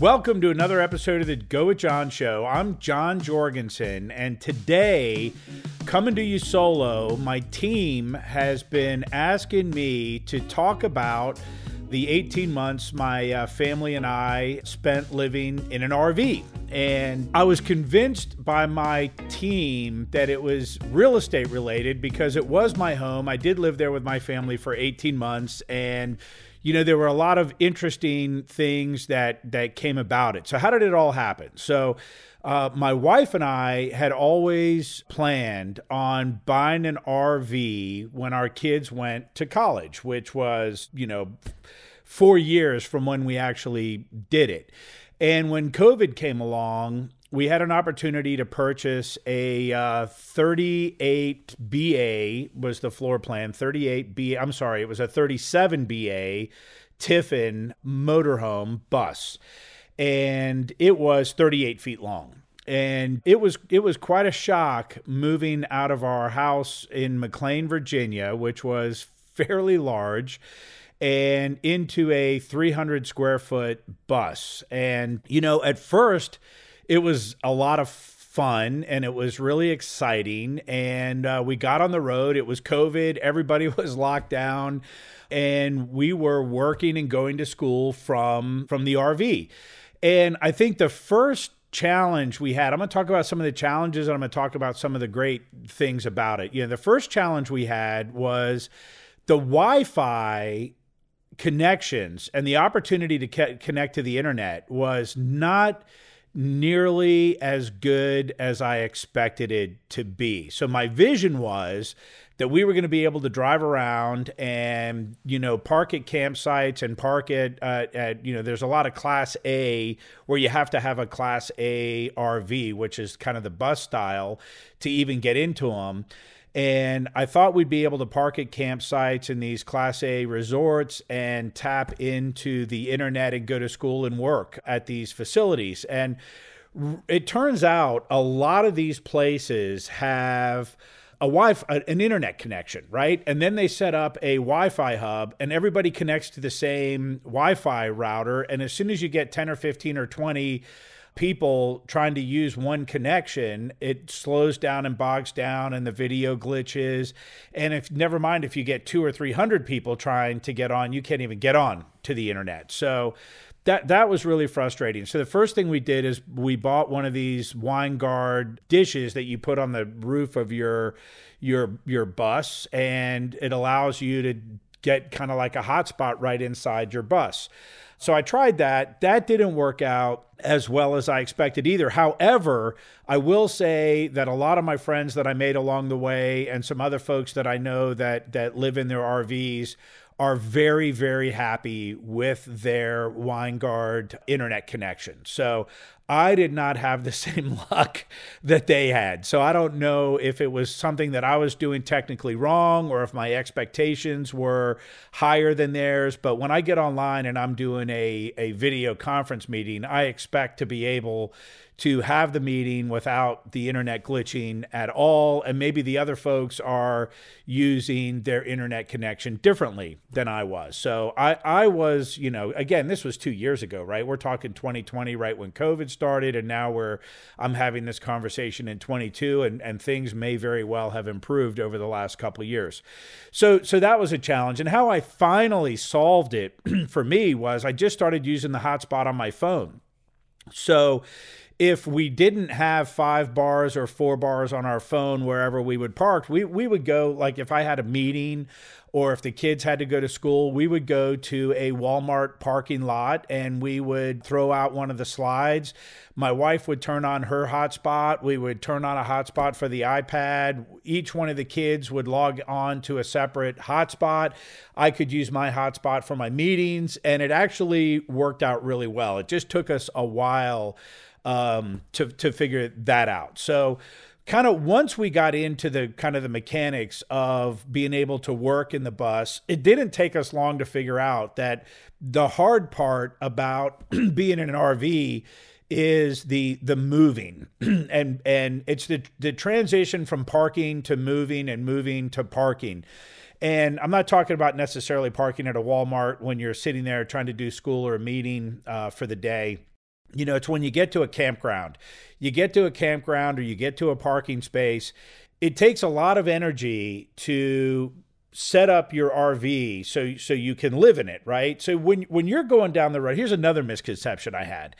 Welcome to another episode of the Go With John Show. I'm John Jorgensen, and today, coming to you solo, my team has been asking me to talk about the 18 months my family and I spent living in an RV. And I was convinced by my team that it was real estate related because it was my home. I did live there with my family for 18 months, and you know, there were a lot of interesting things that came about it. So how did it all happen? So my wife and I had always planned on buying an RV when our kids went to college, which was, 4 years from when we actually did it. And when COVID came along, we had an opportunity to purchase a 38BA was the floor plan, 38B, I'm sorry, it was a 37BA Tiffin motorhome bus. And it was 38 feet long. And it was quite a shock moving out of our house in McLean, Virginia, which was fairly large, and into a 300 square foot bus. And, at first, it was a lot of fun, and it was really exciting, and we got on the road. It was COVID. Everybody was locked down, and we were working and going to school from the RV. And I think the first challenge we had, I'm going to talk about some of the challenges, and I'm going to talk about some of the great things about it. The first challenge we had was the Wi-Fi connections, and the opportunity to connect to the internet was not nearly as good as I expected it to be. So my vision was that we were going to be able to drive around and, park at campsites and park at there's a lot of Class A where you have to have a Class A RV, which is kind of the bus style, to even get into them. And I thought we'd be able to park at campsites in these Class A resorts and tap into the internet and go to school and work at these facilities. And it turns out a lot of these places have a Wi-Fi, an internet connection, right? And then they set up a Wi-Fi hub, and everybody connects to the same Wi-Fi router. And as soon as you get 10 or 15 or 20 people trying to use one connection, it slows down and bogs down, and the video glitches. And never mind if you get 200 or 300 people trying to get on, you can't even get on to the internet. So that was really frustrating. So the first thing we did is we bought one of these Winegard dishes that you put on the roof of your bus, and it allows you to get kind of like a hotspot right inside your bus. So I tried that. That didn't work out as well as I expected either. However, I will say that a lot of my friends that I made along the way and some other folks that I know that live in their RVs are very, very happy with their Winegard internet connection. So I did not have the same luck that they had. So I don't know if it was something that I was doing technically wrong or if my expectations were higher than theirs. But when I get online and I'm doing a video conference meeting, I expect to be able to have the meeting without the internet glitching at all. And maybe the other folks are using their internet connection differently than I was. So I was, again, this was 2 years ago, right? We're talking 2020, right when COVID started. And now I'm having this conversation in 22, and things may very well have improved over the last couple of years. So that was a challenge. And how I finally solved it for me was I just started using the hotspot on my phone. So if we didn't have 5 bars or 4 bars on our phone wherever we would park, we would go, like if I had a meeting or if the kids had to go to school, we would go to a Walmart parking lot and we would throw out one of the slides. My wife would turn on her hotspot. We would turn on a hotspot for the iPad. Each one of the kids would log on to a separate hotspot. I could use my hotspot for my meetings, and it actually worked out really well. It just took us a while to figure that out. So kind of once we got into the kind of the mechanics of being able to work in the bus, it didn't take us long to figure out that the hard part about being in an RV is the moving and it's the transition from parking to moving and moving to parking. And I'm not talking about necessarily parking at a Walmart when you're sitting there trying to do school or a meeting for the day. You know, it's when you get to a campground. You get to a campground or you get to a parking space. It takes a lot of energy to set up your RV so you can live in it, right? So when you're going down the road, here's another misconception I had.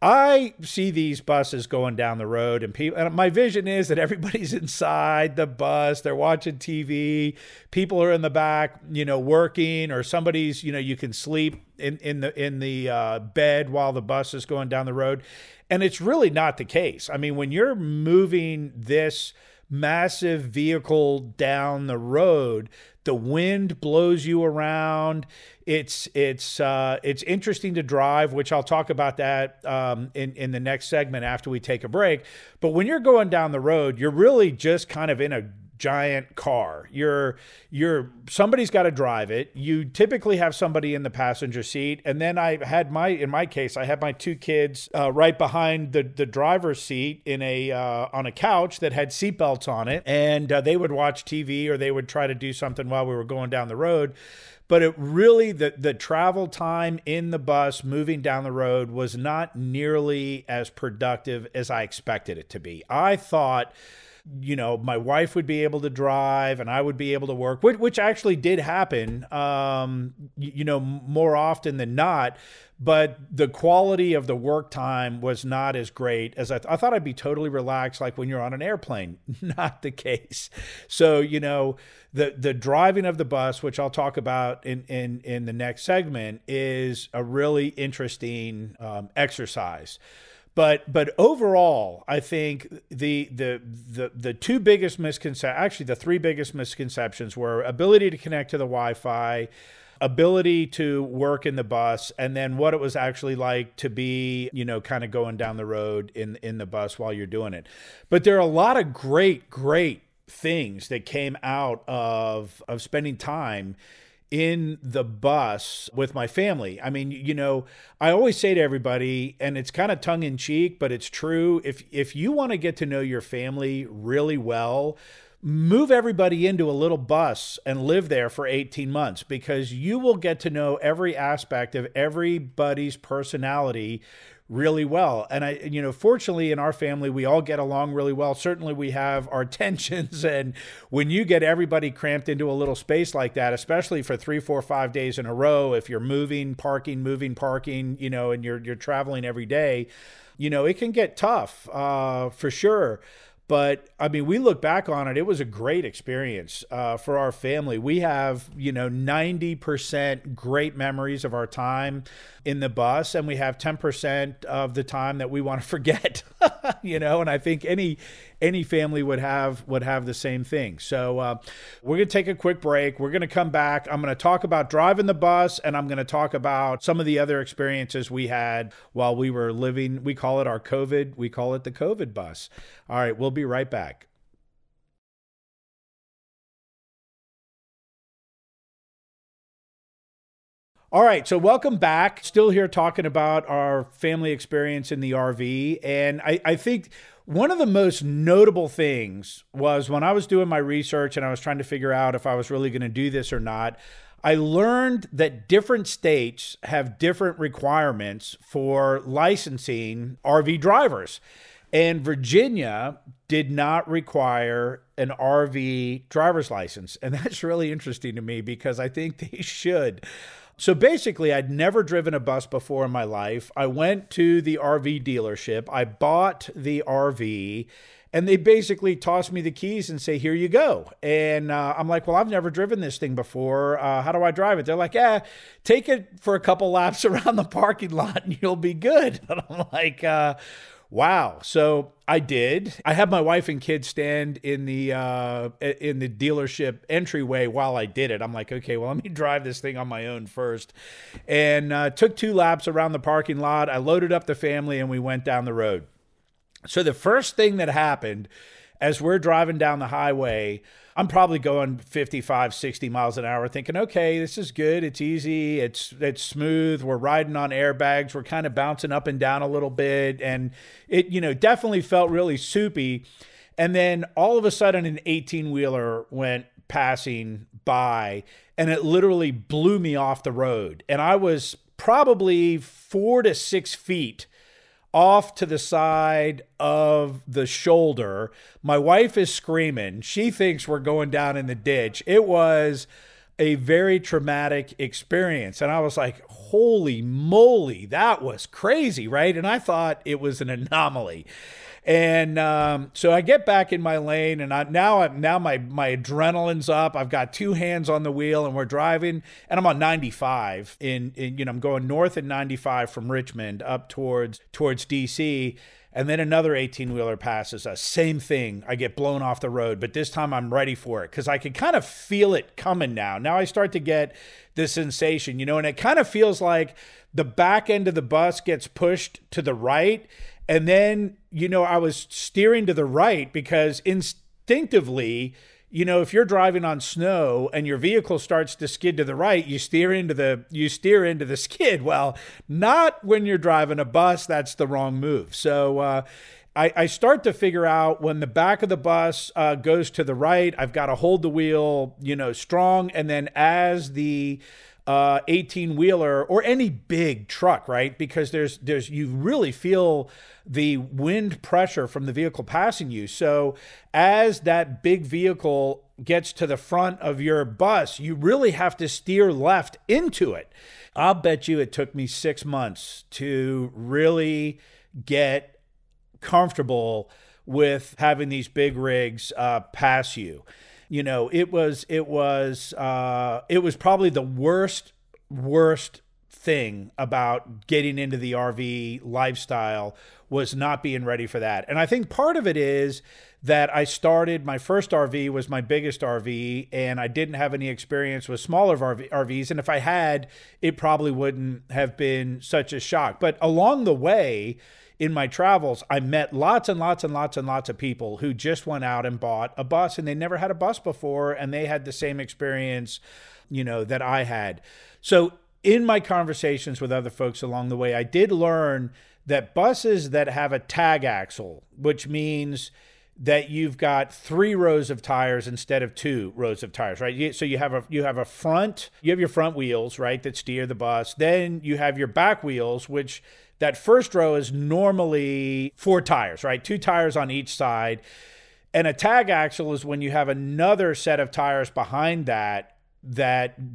I see these buses going down the road and my vision is that everybody's inside the bus, they're watching TV, people are in the back, you know, working, or somebody's, you know, you can sleep in the bed while the bus is going down the road. And it's really not the case. I mean, when you're moving this massive vehicle down the road, the wind blows you around. It's interesting to drive, which I'll talk about that in the next segment after we take a break. But when you're going down the road, you're really just kind of in a giant car. You're somebody's got to drive it. You typically have somebody in the passenger seat, and then in my case I had my two kids right behind the driver's seat in on a couch that had seatbelts on it, and they would watch TV or they would try to do something while we were going down the road. But it really, the travel time in the bus moving down the road was not nearly as productive as I expected it to be. I thought, you know, my wife would be able to drive and I would be able to work, which actually did happen, you know, more often than not. But the quality of the work time was not as great as I thought. I'd be totally relaxed, like when you're on an airplane. Not the case. So, you know, the driving of the bus, which I'll talk about in the next segment, is a really interesting exercise. But overall, I think the three biggest misconceptions were ability to connect to the Wi-Fi, ability to work in the bus, and then what it was actually like to be, you know, kind of going down the road in the bus while you're doing it. But there are a lot of great things that came out of spending time in the bus with my family. I mean, you know, I always say to everybody, and it's kind of tongue in cheek, but it's true. If you want to get to know your family really well, move everybody into a little bus and live there for 18 months, because you will get to know every aspect of everybody's personality really well. And I, you know, fortunately in our family, we all get along really well. Certainly we have our tensions. And when you get everybody cramped into a little space like that, especially for 3, 4, 5 days in a row, if you're moving, parking, you know, and you're traveling every day, you know, it can get tough, for sure. But I mean, we look back on it, it was a great experience for our family. We have, you know, 90% great memories of our time in the bus, and we have 10% of the time that we want to forget, you know, and I think any family would have the same thing. So we're going to take a quick break. We're going to come back. I'm going to talk about driving the bus, and I'm going to talk about some of the other experiences we had while we were living. We call it the COVID bus. All right, we'll be right back. All right, so welcome back. Still here talking about our family experience in the RV. And I think one of the most notable things was when I was doing my research and I was trying to figure out if I was really going to do this or not, I learned that different states have different requirements for licensing RV drivers. And Virginia did not require an RV driver's license. And that's really interesting to me because I think they should. So basically, I'd never driven a bus before in my life. I went to the RV dealership. I bought the RV, and they basically tossed me the keys and say, here you go. And I'm like, well, I've never driven this thing before. How do I drive it? They're like, take it for a couple laps around the parking lot and you'll be good. And I'm like, wow. So I did. I had my wife and kids stand in the dealership entryway while I did it. I'm like, okay, well, let me drive this thing on my own first. And took 2 laps around the parking lot. I loaded up the family and we went down the road. So the first thing that happened as we're driving down the highway, I'm probably going 55, 60 miles an hour thinking, okay, this is good. It's easy. It's smooth. We're riding on airbags. We're kind of bouncing up and down a little bit. And it, you know, definitely felt really soupy. And then all of a sudden an 18-wheeler went passing by and it literally blew me off the road. And I was probably 4 to 6 feet off to the side of the shoulder. My wife is screaming. She thinks we're going down in the ditch. It was a very traumatic experience. And I was like, holy moly, that was crazy, right? And I thought it was an anomaly. And so I get back in my lane, and now my adrenaline's up. I've got two hands on the wheel, and we're driving, and I'm on 95. I'm going north in 95 from Richmond up towards DC, and then another 18-wheeler passes us. Same thing. I get blown off the road, but this time I'm ready for it because I can kind of feel it coming now. Now I start to get this sensation, and it kind of feels like the back end of the bus gets pushed to the right. And then, I was steering to the right because instinctively, if you're driving on snow and your vehicle starts to skid to the right, you steer into the skid. Well, not when you're driving a bus. That's the wrong move. So I start to figure out when the back of the bus goes to the right, I've got to hold the wheel, strong. And then as the 18-wheeler or any big truck, right? Because there's you really feel the wind pressure from the vehicle passing you. So as that big vehicle gets to the front of your bus, you really have to steer left into it. I'll bet you it took me 6 months to really get comfortable with having these big rigs pass you. It was probably the worst thing about getting into the RV lifestyle was not being ready for that. And I think part of it is that I started, my first RV was my biggest RV, and I didn't have any experience with smaller RVs. And if I had, it probably wouldn't have been such a shock. But along the way, in my travels, I met lots and lots and lots and lots of people who just went out and bought a bus, and they never had a bus before, and they had the same experience, that I had. So in my conversations with other folks along the way, I did learn that buses that have a tag axle, which means that you've got 3 rows of tires instead of 2 rows of tires, right? So you have your front wheels, right, that steer the bus. Then you have your back wheels, which that first row is normally 4 tires, right? 2 tires on each side. And a tag axle is when you have another set of tires behind that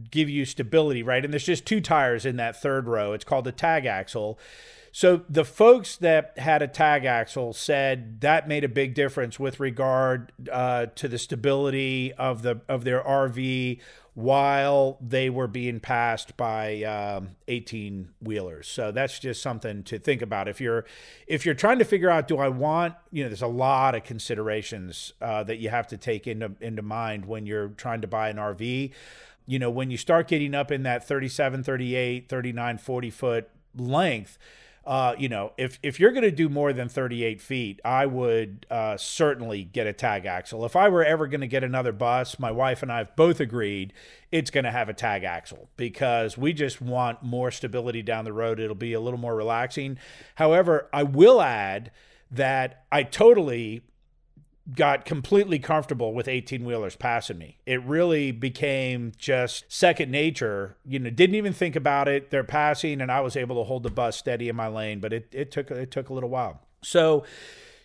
give you stability, right? And there's just 2 tires in that third row. It's called a tag axle. So the folks that had a tag axle said that made a big difference with regard to the stability of their RV while they were being passed by 18-wheelers. So that's just something to think about. If you're trying to figure out, do I want, there's a lot of considerations that you have to take into mind when you're trying to buy an RV. When you start getting up in that 37, 38, 39, 40-foot length, if you're going to do more than 38 feet, I would certainly get a tag axle. If I were ever going to get another bus, my wife and I have both agreed it's going to have a tag axle because we just want more stability down the road. It'll be a little more relaxing. However, I will add that I totally got completely comfortable with 18-wheelers passing me. It really became just second nature, didn't even think about it. They're passing, and I was able to hold the bus steady in my lane, but it took a little while. So,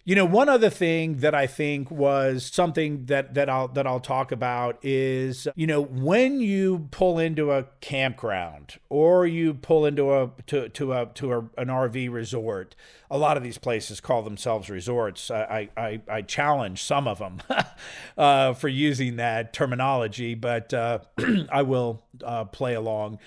one other thing that I think was something that I'll talk about is, when you pull into a campground or you pull into an RV resort, a lot of these places call themselves resorts. I challenge some of them for using that terminology, but I will play along.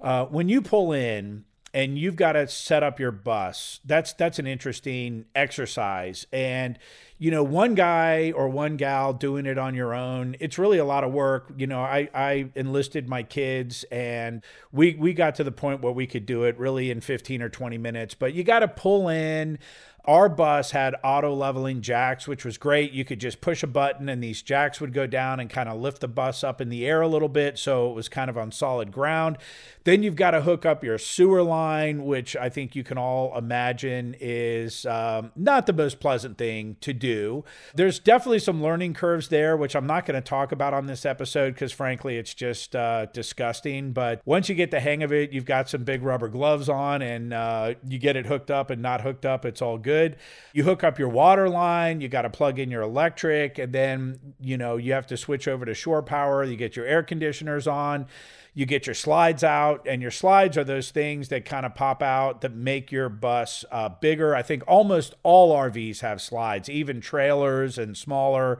When you pull in, and you've got to set up your bus. That's an interesting exercise. And, one guy or one gal doing it on your own, it's really a lot of work. I enlisted my kids, and we got to the point where we could do it really in 15 or 20 minutes. But you got to pull in. Our bus had auto leveling jacks, which was great. You could just push a button and these jacks would go down and kind of lift the bus up in the air a little bit. So it was kind of on solid ground. Then you've got to hook up your sewer line, which I think you can all imagine is not the most pleasant thing to do do. There's definitely some learning curves there, which I'm not going to talk about on this episode because frankly, it's just disgusting. But once you get the hang of it, you've got some big rubber gloves on and you get it hooked up and not hooked up. It's all good. You hook up your water line, you got to plug in your electric, and then, you know, you have to switch over to shore power. You get your air conditioners on. You get your slides out, and your slides are those things that kind of pop out that make your bus bigger. I think almost all RVs have slides, even trailers and smaller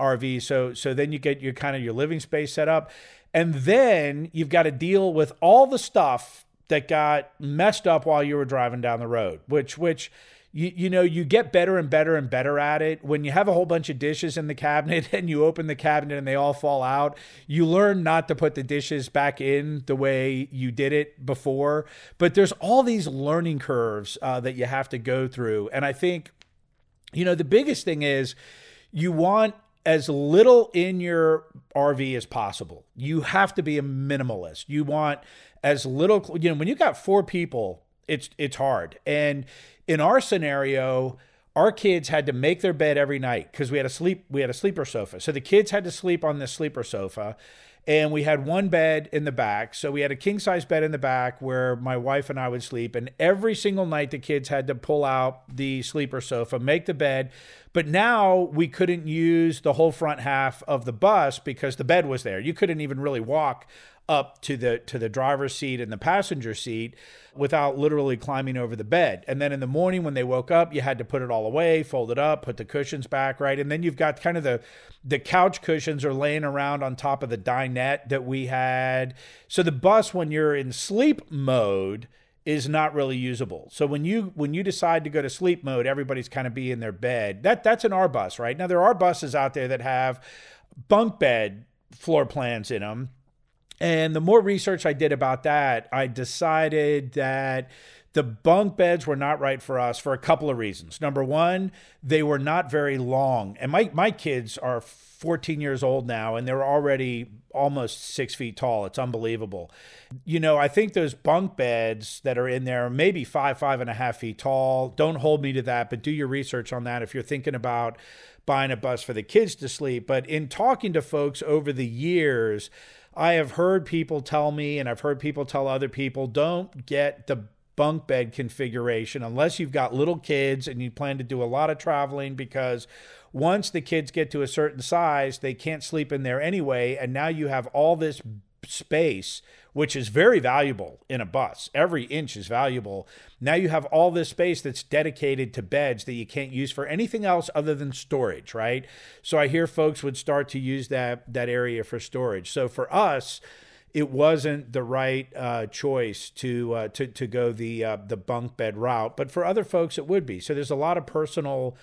RVs. So then you get your kind of your living space set up. And then you've got to deal with all the stuff that got messed up while you were driving down the road, which you know, you get better and better and better at it. When you have a whole bunch of dishes in the cabinet and you open the cabinet and they all fall out, you learn not to put the dishes back in the way you did it before. But there's all these learning curves that you have to go through. And I think, you know, the biggest thing is you want as little in your RV as possible. You have to be a minimalist. You want as little, you know, when you got four people, it's hard. And in our scenario, our kids had to make their bed every night because we had a sleeper sofa. So the kids had to sleep on this sleeper sofa, and we had one bed in the back. So we had a king size bed in the back where my wife and I would sleep. And every single night the kids had to pull out the sleeper sofa, make the bed. But now we couldn't use the whole front half of the bus because the bed was there. You couldn't even really walk up to the driver's seat and the passenger seat without literally climbing over the bed. And then in the morning when they woke up, you had to put it all away, fold it up, put the cushions back, right? And then you've got kind of the couch cushions are laying around on top of the dinette that we had. So the bus, when you're in sleep mode, is not really usable. So when you decide to go to sleep mode, everybody's kind of be in their bed. That's in our bus, right? Now there are buses out there that have bunk bed floor plans in them. And the more research I did about that, I decided that the bunk beds were not right for us for a couple of reasons. Number one, they were not very long. And my kids are 14 years old now, and they're already almost 6 feet tall. It's unbelievable. You know, I think those bunk beds that are in there are maybe 5.5 feet tall. Don't hold me to that, but do your research on that if you're thinking about buying a bus for the kids to sleep. But in talking to folks over the years, I have heard people tell me, and I've heard people tell other people, don't get the bunk bed configuration unless you've got little kids and you plan to do a lot of traveling, because once the kids get to a certain size, they can't sleep in there anyway. And now you have all this space, which is very valuable in a bus. Every inch is valuable. Now you have all this space that's dedicated to beds that you can't use for anything else other than storage, right? So I hear folks would start to use that area for storage. So for us, it wasn't the right choice to go the bunk bed route, but for other folks it would be. So there's a lot of personal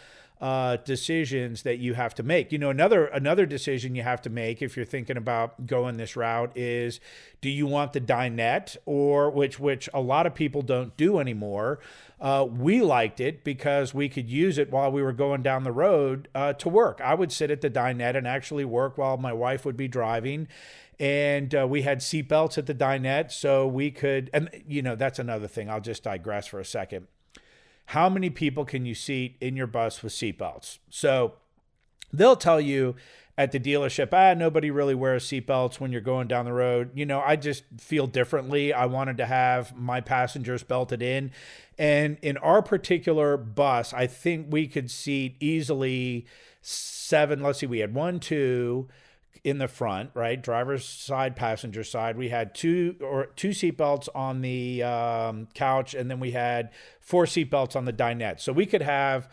decisions that you have to make. You know, another decision you have to make if you're thinking about going this route is, do you want the dinette, or which a lot of people don't do anymore? We liked it because we could use it while we were going down the road to work. I would sit at the dinette and actually work while my wife would be driving. And we had seatbelts at the dinette, so we could, and you know, that's another thing. I'll just digress for a second. How many people can you seat in your bus with seatbelts? So they'll tell you at the dealership, nobody really wears seatbelts when you're going down the road. You know, I just feel differently. I wanted to have my passengers belted in. And in our particular bus, I think we could seat easily seven. Let's see, we had 1, 2 in the front, right? Driver's side, passenger side. We had two seatbelts on the couch, and then we had 4 seatbelts on the dinette. So we could have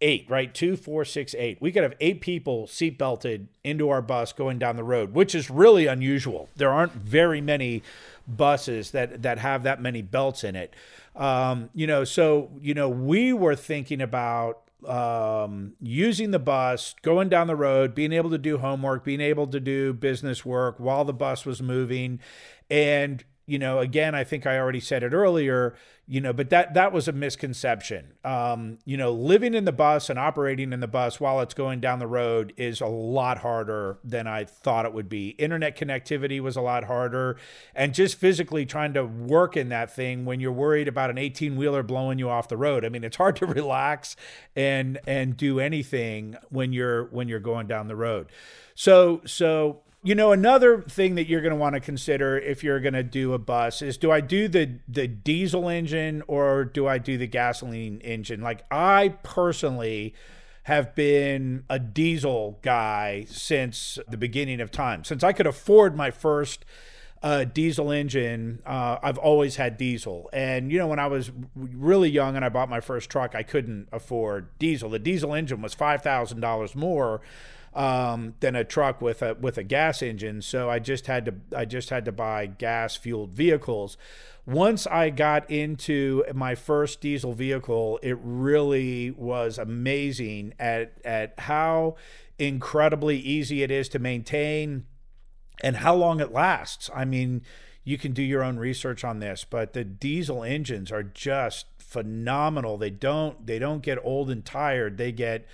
8, right? 2, 4, 6, 8. We could have 8 people seatbelted into our bus going down the road, which is really unusual. There aren't very many buses that have that many belts in it. You know, so, you know, we were thinking about using the bus, going down the road, being able to do homework, being able to do business work while the bus was moving. And you know, again, I think I already said it earlier, you know, but that was a misconception. You know, living in the bus and operating in the bus while it's going down the road is a lot harder than I thought it would be. Internet connectivity was a lot harder, and just physically trying to work in that thing when you're worried about an 18-wheeler blowing you off the road. I mean, it's hard to relax and do anything when you're going down the road. So, you know, another thing that you're going to want to consider if you're going to do a bus is, do I do the diesel engine or do I do the gasoline engine? Like, I personally have been a diesel guy since the beginning of time. Since I could afford my first diesel engine, I've always had diesel. And, you know, when I was really young and I bought my first truck, I couldn't afford diesel. The diesel engine was $5,000 more than a truck with a gas engine. So I just had to buy gas fueled vehicles. Once I got into my first diesel vehicle, it really was amazing at how incredibly easy it is to maintain and how long it lasts. I mean, you can do your own research on this, but the diesel engines are just phenomenal. They don't get old and tired. They get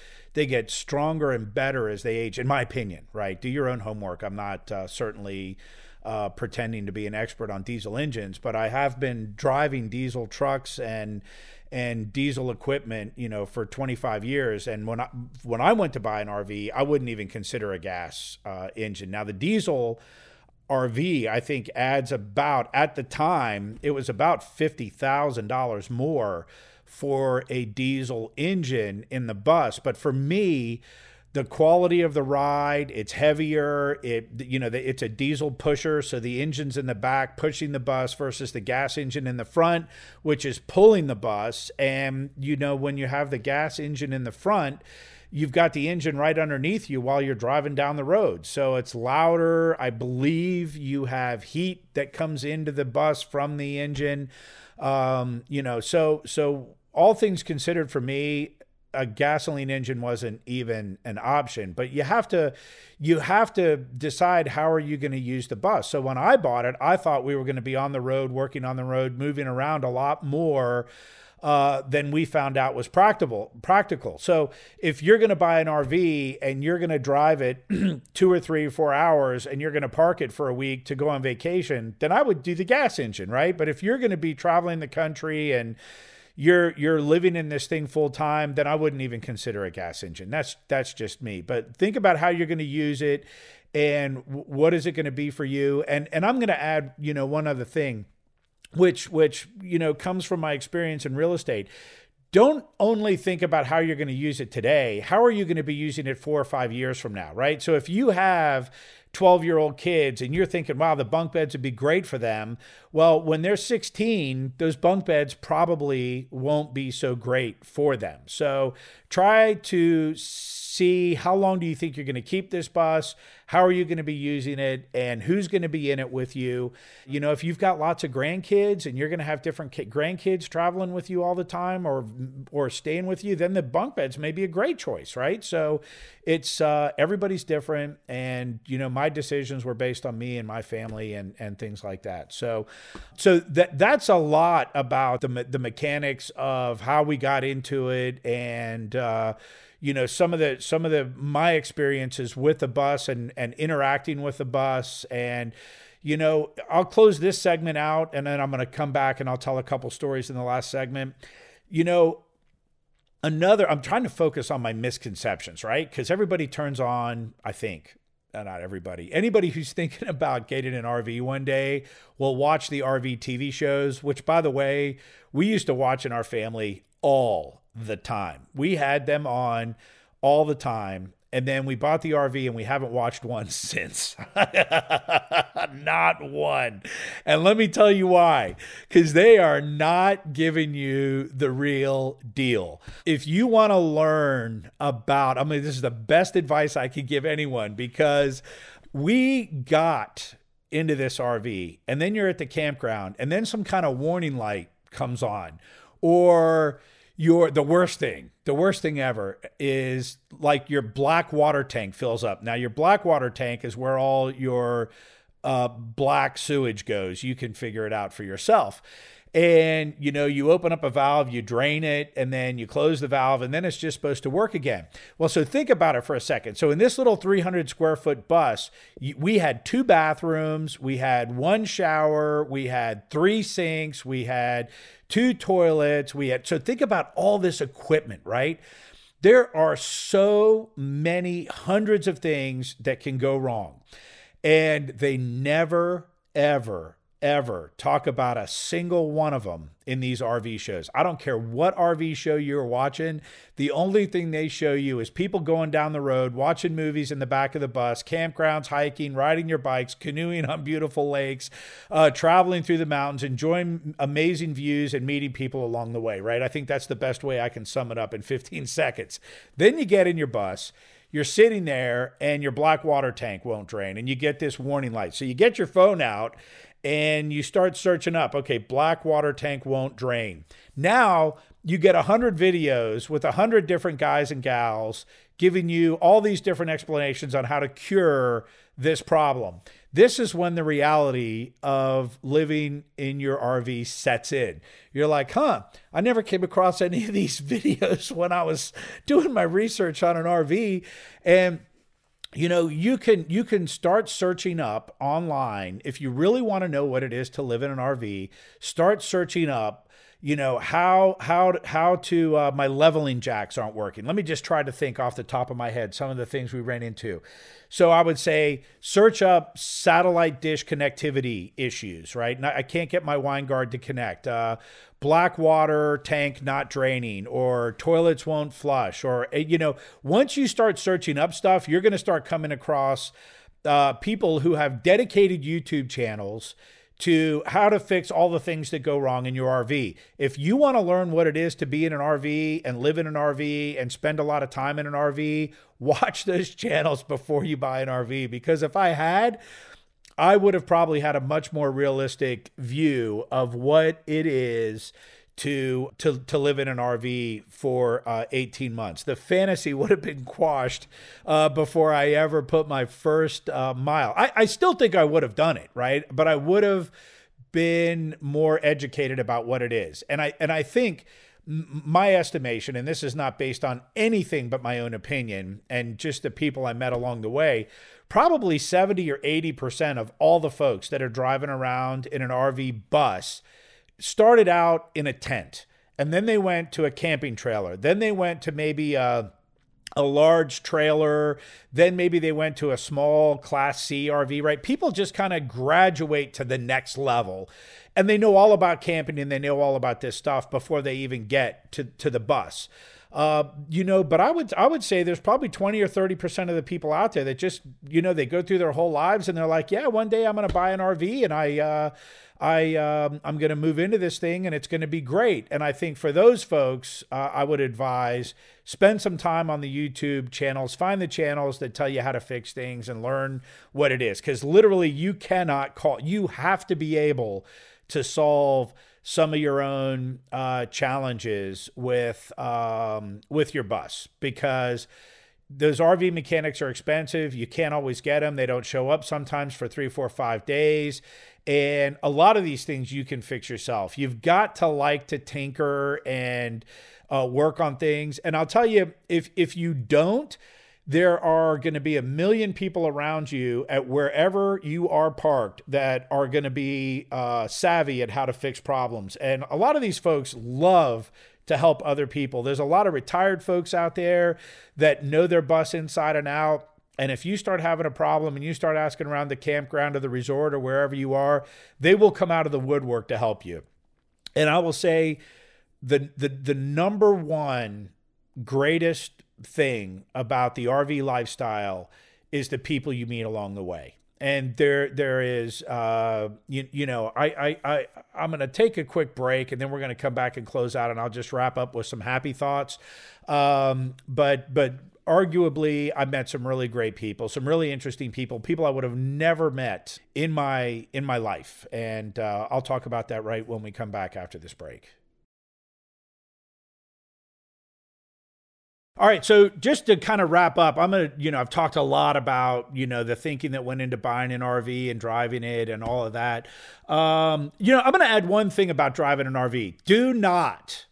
stronger and better as they age, in my opinion, right? Do your own homework. I'm not certainly pretending to be an expert on diesel engines, but I have been driving diesel trucks and diesel equipment, you know, for 25 years. And when I went to buy an RV, I wouldn't even consider a gas engine. Now, the diesel RV, I think, adds about, at the time, it was about $50,000 more for a diesel engine in the bus. But for me, the quality of the ride, it's heavier, it's a diesel pusher, so the engine's in the back pushing the bus versus the gas engine in the front, which is pulling the bus. And, you know, when you have the gas engine in the front, you've got the engine right underneath you while you're driving down the road. So it's louder. I believe you have heat that comes into the bus from the engine. You know, so all things considered, for me, a gasoline engine wasn't even an option. But you have to decide, how are you going to use the bus? So when I bought it, I thought we were going to be on the road, working on the road, moving around a lot more than we found out was practical. So if you're going to buy an RV and you're going to drive it 2 or 3 or 4 hours and you're going to park it for a week to go on vacation, then I would do the gas engine, right? But if you're going to be traveling the country and you're living in this thing full time, then I wouldn't even consider a gas engine. That's just me. But think about how you're going to use it and what is it going to be for you. And I'm going to add, you know, one other thing, which, you know, comes from my experience in real estate. Don't only think about how you're going to use it today. How are you going to be using it 4 or 5 years from now, right? So if you have 12-year-old kids and you're thinking, wow, the bunk beds would be great for them. Well, when they're 16, those bunk beds probably won't be so great for them. So try to see, how long do you think you're going to keep this bus? How are you going to be using it? And who's going to be in it with you? You know, if you've got lots of grandkids and you're going to have different grandkids traveling with you all the time or staying with you, then the bunk beds may be a great choice, right? So it's everybody's different. And, you know, my decisions were based on me and my family and things like that. So that's a lot about the mechanics of how we got into it, and, you know, some of my experiences with the bus and interacting with the bus. And, you know, I'll close this segment out and then I'm going to come back and I'll tell a couple stories in the last segment. You know, I'm trying to focus on my misconceptions, right? Because everybody turns on, I think, not everybody, anybody who's thinking about getting an RV one day will watch the RV TV shows, which, by the way, we used to watch in our family all the time. We had them on all the time. And then we bought the RV and we haven't watched one since. Not one. And let me tell you why. Because they are not giving you the real deal. If you want to learn about, I mean, this is the best advice I could give anyone, because we got into this RV and then you're at the campground and then some kind of warning light comes on, or the worst thing ever is, like, your black water tank fills up. Now, your black water tank is where all your black sewage goes. You can figure it out for yourself. And, you know, you open up a valve, you drain it, and then you close the valve, and then it's just supposed to work again. Well, so think about it for a second. So in this little 300 square foot bus, we had 2 bathrooms, we had 1 shower, we had 3 sinks, we had 2 toilets, so think about all this equipment, right? There are so many hundreds of things that can go wrong, and they never, ever talk about a single one of them in these RV shows. I don't care what RV show you're watching. The only thing they show you is people going down the road, watching movies in the back of the bus, campgrounds, hiking, riding your bikes, canoeing on beautiful lakes, traveling through the mountains, enjoying amazing views and meeting people along the way, right? I think that's the best way I can sum it up in 15 seconds. Then you get in your bus, you're sitting there, and your black water tank won't drain, and you get this warning light. So you get your phone out and you start searching up, okay, black water tank won't drain. Now you get 100 videos with 100 different guys and gals giving you all these different explanations on how to cure this problem. This is when the reality of living in your RV sets in. You're like, I never came across any of these videos when I was doing my research on an RV. And, you know, you can start searching up online. If you really want to know what it is to live in an RV, start searching up, you know, how to my leveling jacks aren't working. Let me just try to think off the top of my head some of the things we ran into. So I would say search up satellite dish connectivity issues, right? I can't get my Winegard to connect. Black water tank not draining, or toilets won't flush, or, you know, once you start searching up stuff, you're going to start coming across people who have dedicated YouTube channels to how to fix all the things that go wrong in your RV. If you want to learn what it is to be in an RV and live in an RV and spend a lot of time in an RV, watch those channels before you buy an RV, because if I had, I would have probably had a much more realistic view of what it is to live in an RV for 18 months. The fantasy would have been quashed before I ever put my first mile. I still think I would have done it, right? But I would have been more educated about what it is. And I think my estimation, and this is not based on anything but my own opinion and just the people I met along the way, probably 70 or 80% of all the folks that are driving around in an RV bus started out in a tent, and then they went to a camping trailer. Then they went to maybe a large trailer. Then maybe they went to a small Class C RV, right? People just kind of graduate to the next level, and they know all about camping and they know all about this stuff before they even get to the bus. You know, but I would say there's probably 20 or 30% of the people out there that just, you know, they go through their whole lives and they're like, yeah, one day I'm going to buy an RV and I'm going to move into this thing and it's going to be great. And I think for those folks, I would advise spend some time on the YouTube channels, find the channels that tell you how to fix things and learn what it is. Cause literally you have to be able to solve some of your own challenges with your bus, because those RV mechanics are expensive. You can't always get them. They don't show up sometimes for 3, 4, 5 days. And a lot of these things you can fix yourself. You've got to like to tinker and work on things. And I'll tell you, if you don't, there are going to be a million people around you at wherever you are parked that are going to be savvy at how to fix problems. And a lot of these folks love to help other people. There's a lot of retired folks out there that know their bus inside and out. And if you start having a problem and you start asking around the campground or the resort or wherever you are, they will come out of the woodwork to help you. And I will say the number one greatest thing about the RV lifestyle is the people you meet along the way. And there is, I'm going to take a quick break and then we're going to come back and close out, and I'll just wrap up with some happy thoughts. But arguably I met some really great people, some really interesting people, people I would have never met in my life. And I'll talk about that right when we come back after this break. All right. So just to kind of wrap up, I'm going to, I've talked a lot about, the thinking that went into buying an RV and driving it and all of that. I'm going to add one thing about driving an RV. Do not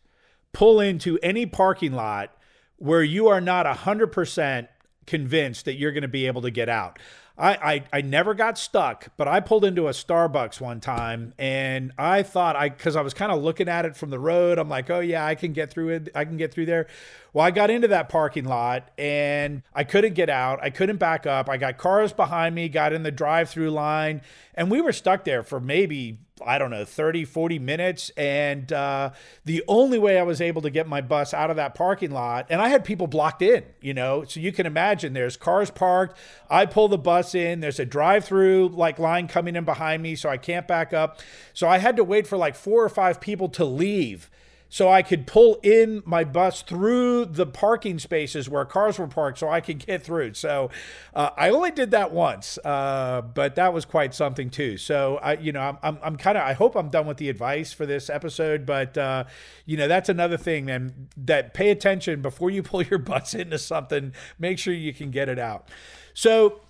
pull into any parking lot where you are not 100% convinced that you're going to be able to get out. I never got stuck, but I pulled into a Starbucks one time and I thought because I was kind of looking at it from the road. I'm like, oh yeah, I can get through it. I can get through there. Well, I got into that parking lot and I couldn't get out. I couldn't back up. I got cars behind me, got in the drive-through line, and we were stuck there for maybe, 30, 40 minutes. And the only way I was able to get my bus out of that parking lot, and I had people blocked in, so you can imagine there's cars parked. I pull the bus in, there's a drive-through line coming in behind me, so I can't back up. So I had to wait for 4 or 5 people to leave so I could pull in my bus through the parking spaces where cars were parked so I could get through. So I only did that once, but that was quite something too. So I'm kind of, I hope I'm done with the advice for this episode, but that's another thing, man, that pay attention before you pull your bus into something, make sure you can get it out. So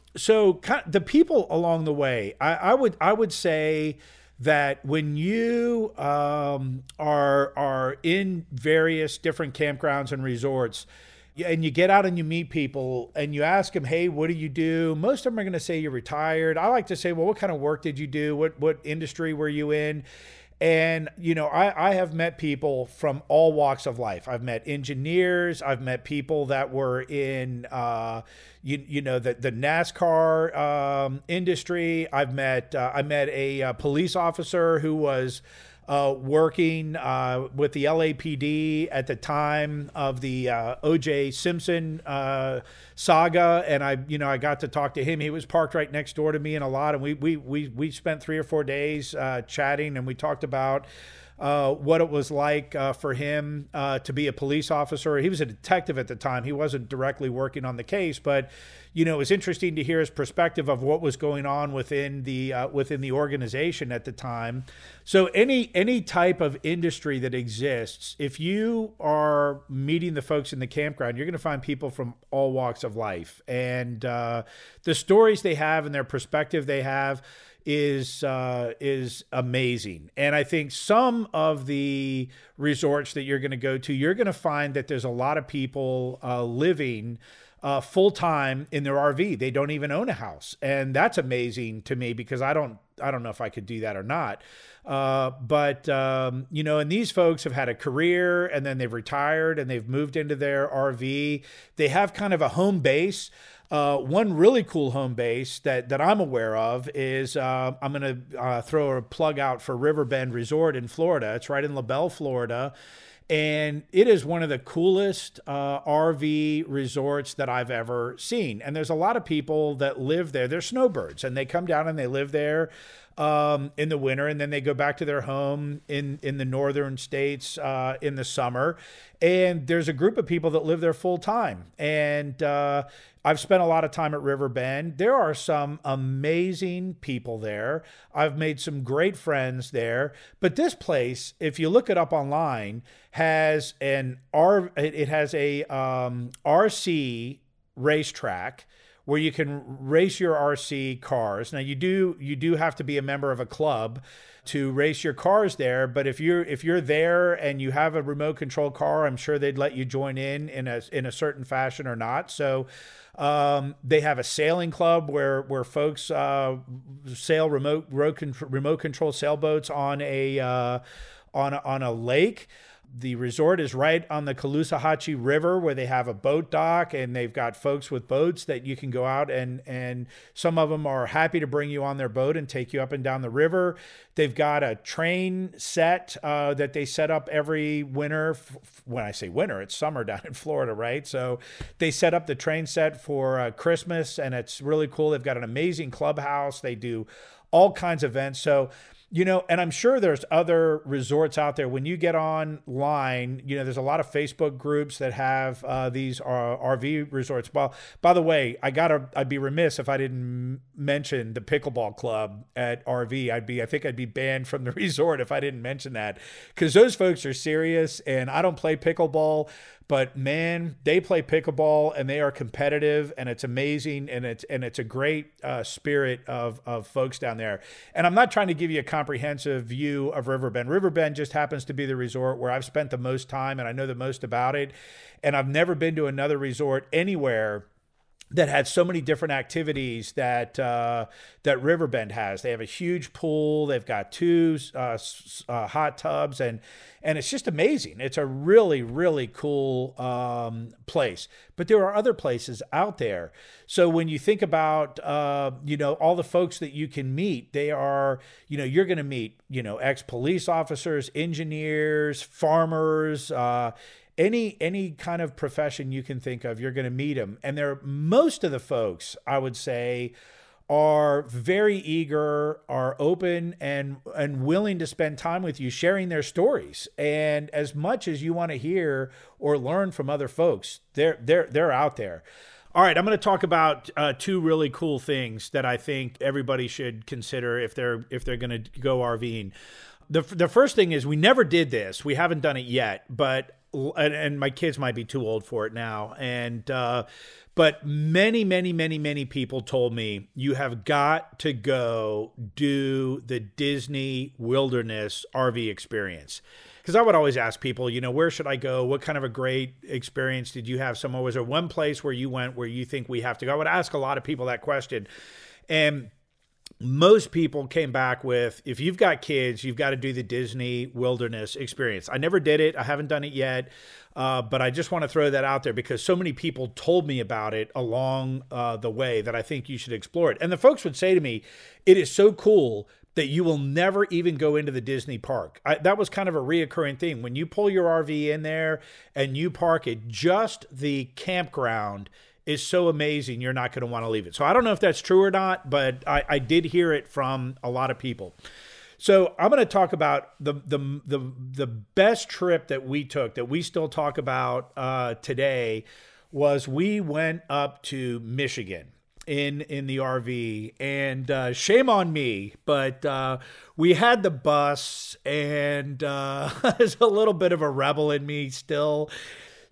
the people along the way, I would say that when you are in various different campgrounds and resorts, and you get out and you meet people and you ask them, hey, what do you do? Most of them are going to say you're retired. I like to say, well, what kind of work did you do? What industry were you in? And, I have met people from all walks of life. I've met engineers. I've met people that were in, the NASCAR industry. I met a police officer who was working with the LAPD at the time of the O.J. Simpson saga, and I got to talk to him. He was parked right next door to me in a lot, and we spent 3 or 4 days chatting, and we talked about what it was like for him to be a police officer. He was a detective at the time. He wasn't directly working on the case, but it was interesting to hear his perspective of what was going on within the organization at the time. So any type of industry that exists, if you are meeting the folks in the campground, you're going to find people from all walks of life, and the stories they have and their perspective they have is amazing. And I think some of the resorts that you're going to go to, you're going to find that there's a lot of people living full-time in their RV. They don't even own a house. And that's amazing to me because I don't know if I could do that or not. And these folks have had a career and then they've retired and they've moved into their RV. They have kind of a home base. One really cool home base that I'm aware of is I'm going to throw a plug out for Riverbend Resort in Florida. It's right in LaBelle, Florida. And it is one of the coolest RV resorts that I've ever seen. And there's a lot of people that live there. They're snowbirds, and they come down and they live there in the winter, and then they go back to their home in the northern states in the summer. And there's a group of people that live there full time. And I've spent a lot of time at Riverbend. There are some amazing people there. I've made some great friends there. But this place, if you look it up online, has a RC racetrack where you can race your RC cars. Now you do have to be a member of a club to race your cars there, but if you're there and you have a remote control car, I'm sure they'd let you join in a certain fashion or not. So they have a sailing club where folks sail remote control sailboats on a lake. The resort is right on the Caloosahatchee River, where they have a boat dock, and they've got folks with boats that you can go out and some of them are happy to bring you on their boat and take you up and down the river. They've got a train set that they set up every winter. When I say winter, it's summer down in Florida, right? So they set up the train set for Christmas, and it's really cool. They've got an amazing clubhouse. They do all kinds of events. So and I'm sure there's other resorts out there. When you get online, there's a lot of Facebook groups that have these RV resorts. Well, by the way, I'd be remiss if I didn't mention the pickleball club at RV. I think I'd be banned from the resort if I didn't mention that, because those folks are serious, and I don't play pickleball, But man, they play pickleball and they are competitive, and it's amazing, and it's a great spirit of folks down there. And I'm not trying to give you a comprehensive view of Riverbend. Riverbend just happens to be the resort where I've spent the most time and I know the most about it. And I've never been to another resort anywhere that had so many different activities that that Riverbend has. They have a huge pool. They've got two hot tubs, and it's just amazing. It's a really, really cool place. But there are other places out there. So when you think about, all the folks that you can meet, they are, you're going to meet, ex-police officers, engineers, farmers, any kind of profession you can think of, you're going to meet them. And most of the folks, I would say, are very eager, are open and willing to spend time with you, sharing their stories. And as much as you want to hear or learn from other folks, they're out there. All right, I'm going to talk about two really cool things that I think everybody should consider if they're going to go RVing. The first thing is, we never did this. We haven't done it yet, but and my kids might be too old for it now. And, but many, many, many, many people told me, you have got to go do the Disney Wilderness RV experience. Because I would always ask people, where should I go? What kind of a great experience did you have somewhere? Was there one place where you went where you think we have to go? I would ask a lot of people that question. And most people came back with, if you've got kids, you've got to do the Disney Wilderness experience. I never did it. I haven't done it yet. But I just want to throw that out there because so many people told me about it along the way that I think you should explore it. And the folks would say to me, it is so cool that you will never even go into the Disney park. That was kind of a reoccurring thing. When you pull your RV in there and you park it, just the campground is so amazing, you're not going to want to leave it. So I don't know if that's true or not, but I did hear it from a lot of people. So I'm going to talk about the best trip that we took that we still talk about today. Was we went up to Michigan in the RV, and shame on me, but we had the bus, and there's a little bit of a rebel in me still.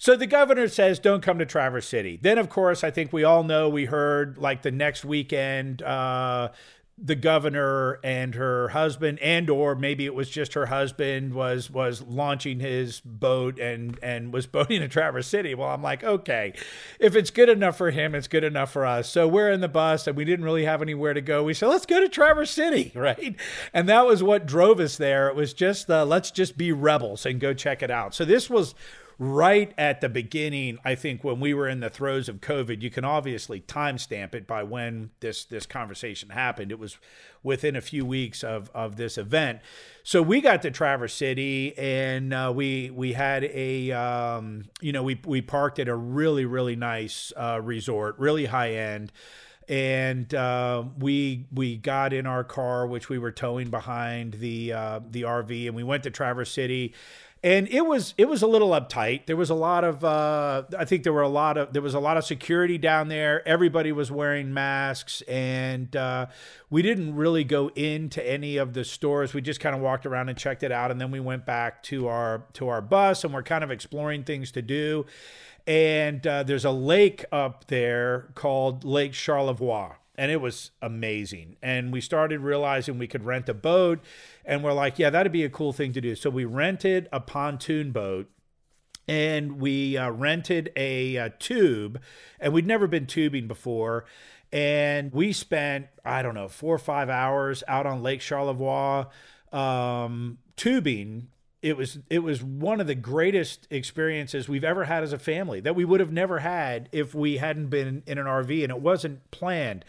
So the governor says, don't come to Traverse City. Then, of course, I think we all know, we heard like the next weekend, the governor and her husband, and or maybe it was just her husband, was launching his boat and was boating to Traverse City. Well, I'm like, okay, if it's good enough for him, it's good enough for us. So we're in the bus and we didn't really have anywhere to go. We said, let's go to Traverse City, right? And that was what drove us there. It was just let's just be rebels and go check it out. So this was right at the beginning, I think, when we were in the throes of COVID. You can obviously timestamp it by when this conversation happened. It was within a few weeks of this event. So we got to Traverse City, and we had a we parked at a really, really nice resort, really high end. And we got in our car, which we were towing behind the RV, and we went to Traverse City. And it was a little uptight. There was a lot of there was a lot of security down there. Everybody was wearing masks, and we didn't really go into any of the stores. We just kind of walked around and checked it out, and then we went back to our bus, and we're kind of exploring things to do. And there's a lake up there called Lake Charlevoix. And it was amazing. And we started realizing we could rent a boat, and we're like, yeah, that'd be a cool thing to do. So we rented a pontoon boat, and we rented a tube, and we'd never been tubing before. And we spent, I don't know, 4 or 5 hours out on Lake Charlevoix tubing. It was one of the greatest experiences we've ever had as a family, that we would have never had if we hadn't been in an RV, and it wasn't planned.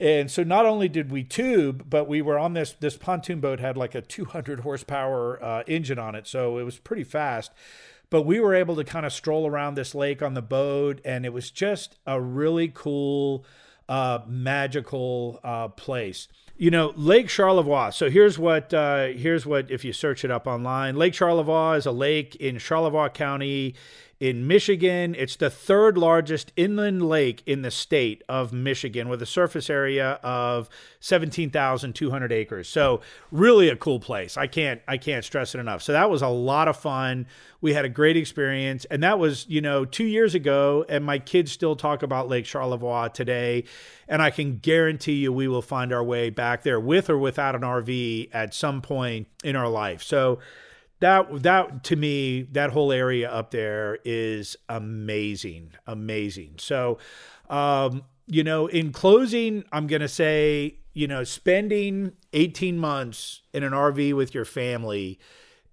And so not only did we tube, but we were on this pontoon boat, had like a 200 horsepower engine on it. So it was pretty fast, but we were able to kind of stroll around this lake on the boat. And it was just a really cool, magical place. Lake Charlevoix. So here's what, if you search it up online, Lake Charlevoix is a lake in Charlevoix County in Michigan. It's the third largest inland lake in the state of Michigan, with a surface area of 17,200 acres. So really a cool place. I can't stress it enough. So that was a lot of fun. We had a great experience. And that was, 2 years ago, and my kids still talk about Lake Charlevoix today. And I can guarantee you we will find our way back there with or without an RV at some point in our life. So that to me, that whole area up there is amazing. So, in closing, I'm going to say, spending 18 months in an RV with your family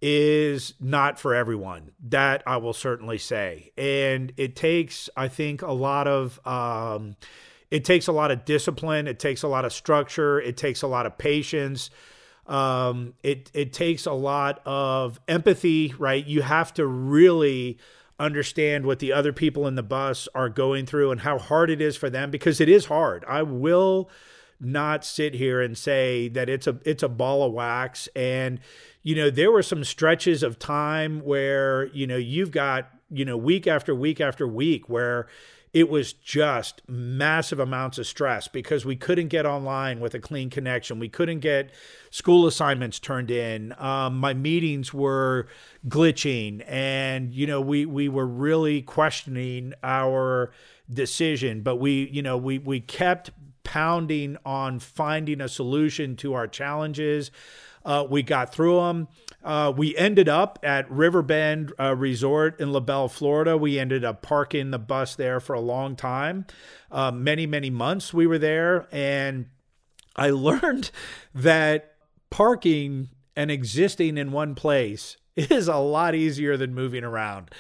is not for everyone. That I will certainly say. And it takes, I think, a lot of discipline. It takes a lot of structure. It takes a lot of patience. It takes a lot of empathy, right? You have to really understand what the other people in the bus are going through and how hard it is for them, because it is hard. I will not sit here and say that it's a ball of wax. And, there were some stretches of time where, you've got, week after week after week where it was just massive amounts of stress because we couldn't get online with a clean connection. We couldn't get school assignments turned in. My meetings were glitching, and, we were really questioning our decision, but we kept pounding on finding a solution to our challenges. We got through them. We ended up at Riverbend Resort in LaBelle, Florida. We ended up parking the bus there for a long time. Many, many months we were there. And I learned that parking and existing in one place is a lot easier than moving around.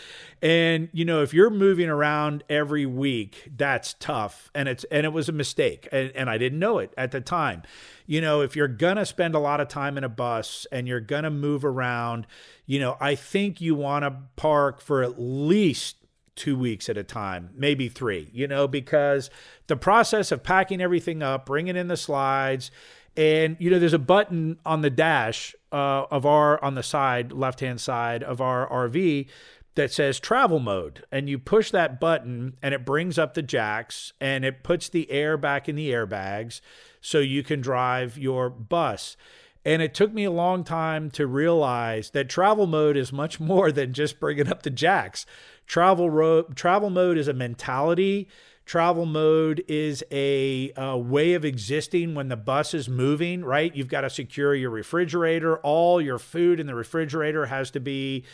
And, if you're moving around every week, that's tough. And it was a mistake. And I didn't know it at the time. If you're going to spend a lot of time in a bus and you're going to move around, I think you want to park for at least 2 weeks at a time, maybe three, because the process of packing everything up, bringing in the slides, and, there's a button on the dash on the side, left-hand side of our RV that says travel mode. And you push that button and it brings up the jacks and it puts the air back in the airbags so you can drive your bus. And it took me a long time to realize that travel mode is much more than just bringing up the jacks. Travel mode is a mentality. Travel mode is a way of existing when the bus is moving, right? You've got to secure your refrigerator. All your food in the refrigerator has to be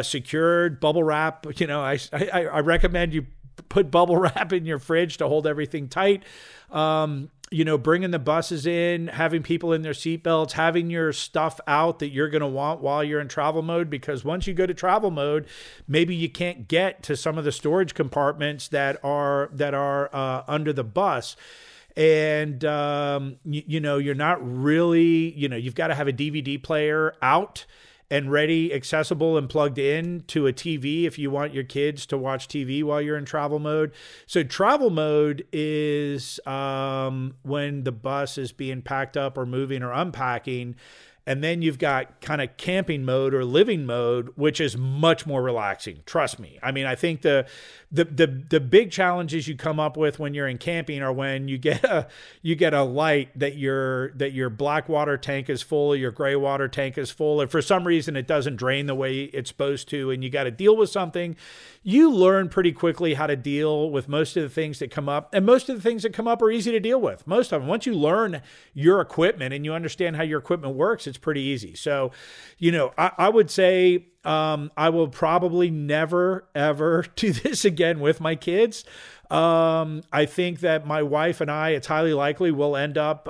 secured. Bubble wrap, I recommend you put bubble wrap in your fridge to hold everything tight. Bringing the buses in, having people in their seatbelts, having your stuff out that you're going to want while you're in travel mode, because once you go to travel mode, maybe you can't get to some of the storage compartments that are under the bus. And, you're not really, you've got to have a DVD player out and ready, accessible, and plugged in to a TV if you want your kids to watch TV while you're in travel mode. So travel mode is when the bus is being packed up or moving or unpacking. And then you've got kind of camping mode or living mode, which is much more relaxing. Trust me. I mean, I think the big challenges you come up with when you're in camping are when you get a light that your black water tank is full or your gray water tank is full, and for some reason it doesn't drain the way it's supposed to, and you got to deal with something. You learn pretty quickly how to deal with most of the things that come up, and most of the things that come up are easy to deal with. Most of them. Once you learn your equipment and you understand how your equipment works, it's pretty easy. So, I would say I will probably never, ever do this again with my kids. I think that my wife and I, it's highly likely we'll end up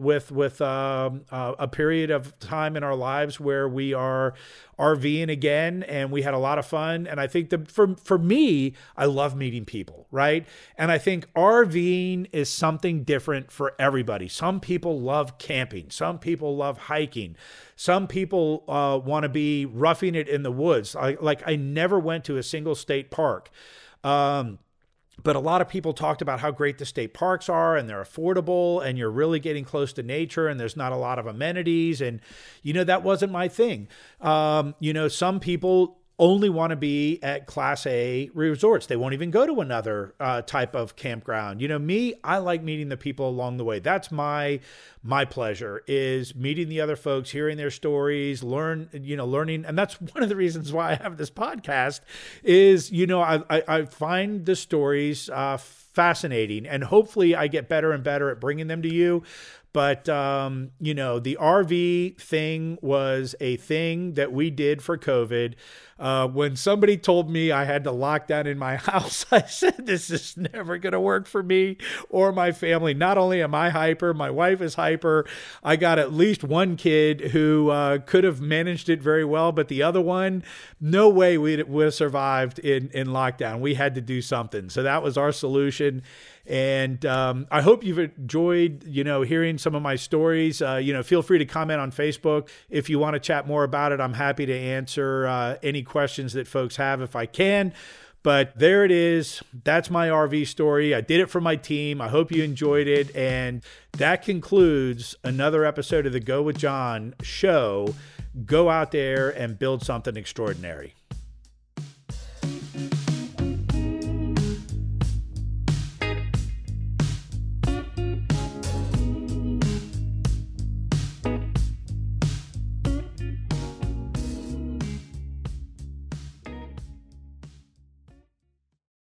with a period of time in our lives where we are RVing again, and we had a lot of fun. And I think that for me, I love meeting people, right? And I think RVing is something different for everybody. Some people love camping. Some people love hiking. Some people want to be roughing it in the woods. I never went to a single state park. But a lot of people talked about how great the state parks are, and they're affordable, and you're really getting close to nature, and there's not a lot of amenities. And, that wasn't my thing. Some people only want to be at Class A resorts. They won't even go to another type of campground. You know, me, I like meeting the people along the way. That's my pleasure, is meeting the other folks, hearing their stories, learning. And that's one of the reasons why I have this podcast is, you know, I find the stories fascinating, and hopefully I get better and better at bringing them to you. But, you know, the RV thing was a thing that we did for COVID. When somebody told me I had to lock down in my house, I said, this is never going to work for me or my family. Not only am I hyper, my wife is hyper. I got at least one kid who could have managed it very well, but the other one, no way we would have survived in lockdown. We had to do something. So that was our solution. And I hope you've enjoyed, you know, hearing some of my stories. You know, feel free to comment on Facebook if you want to chat more about it. I'm happy to answer any questions that folks have if I can. But there it is. That's my RV story. I did it for my team. I hope you enjoyed it. And that concludes another episode of the Go With John show. Go out there and build something extraordinary.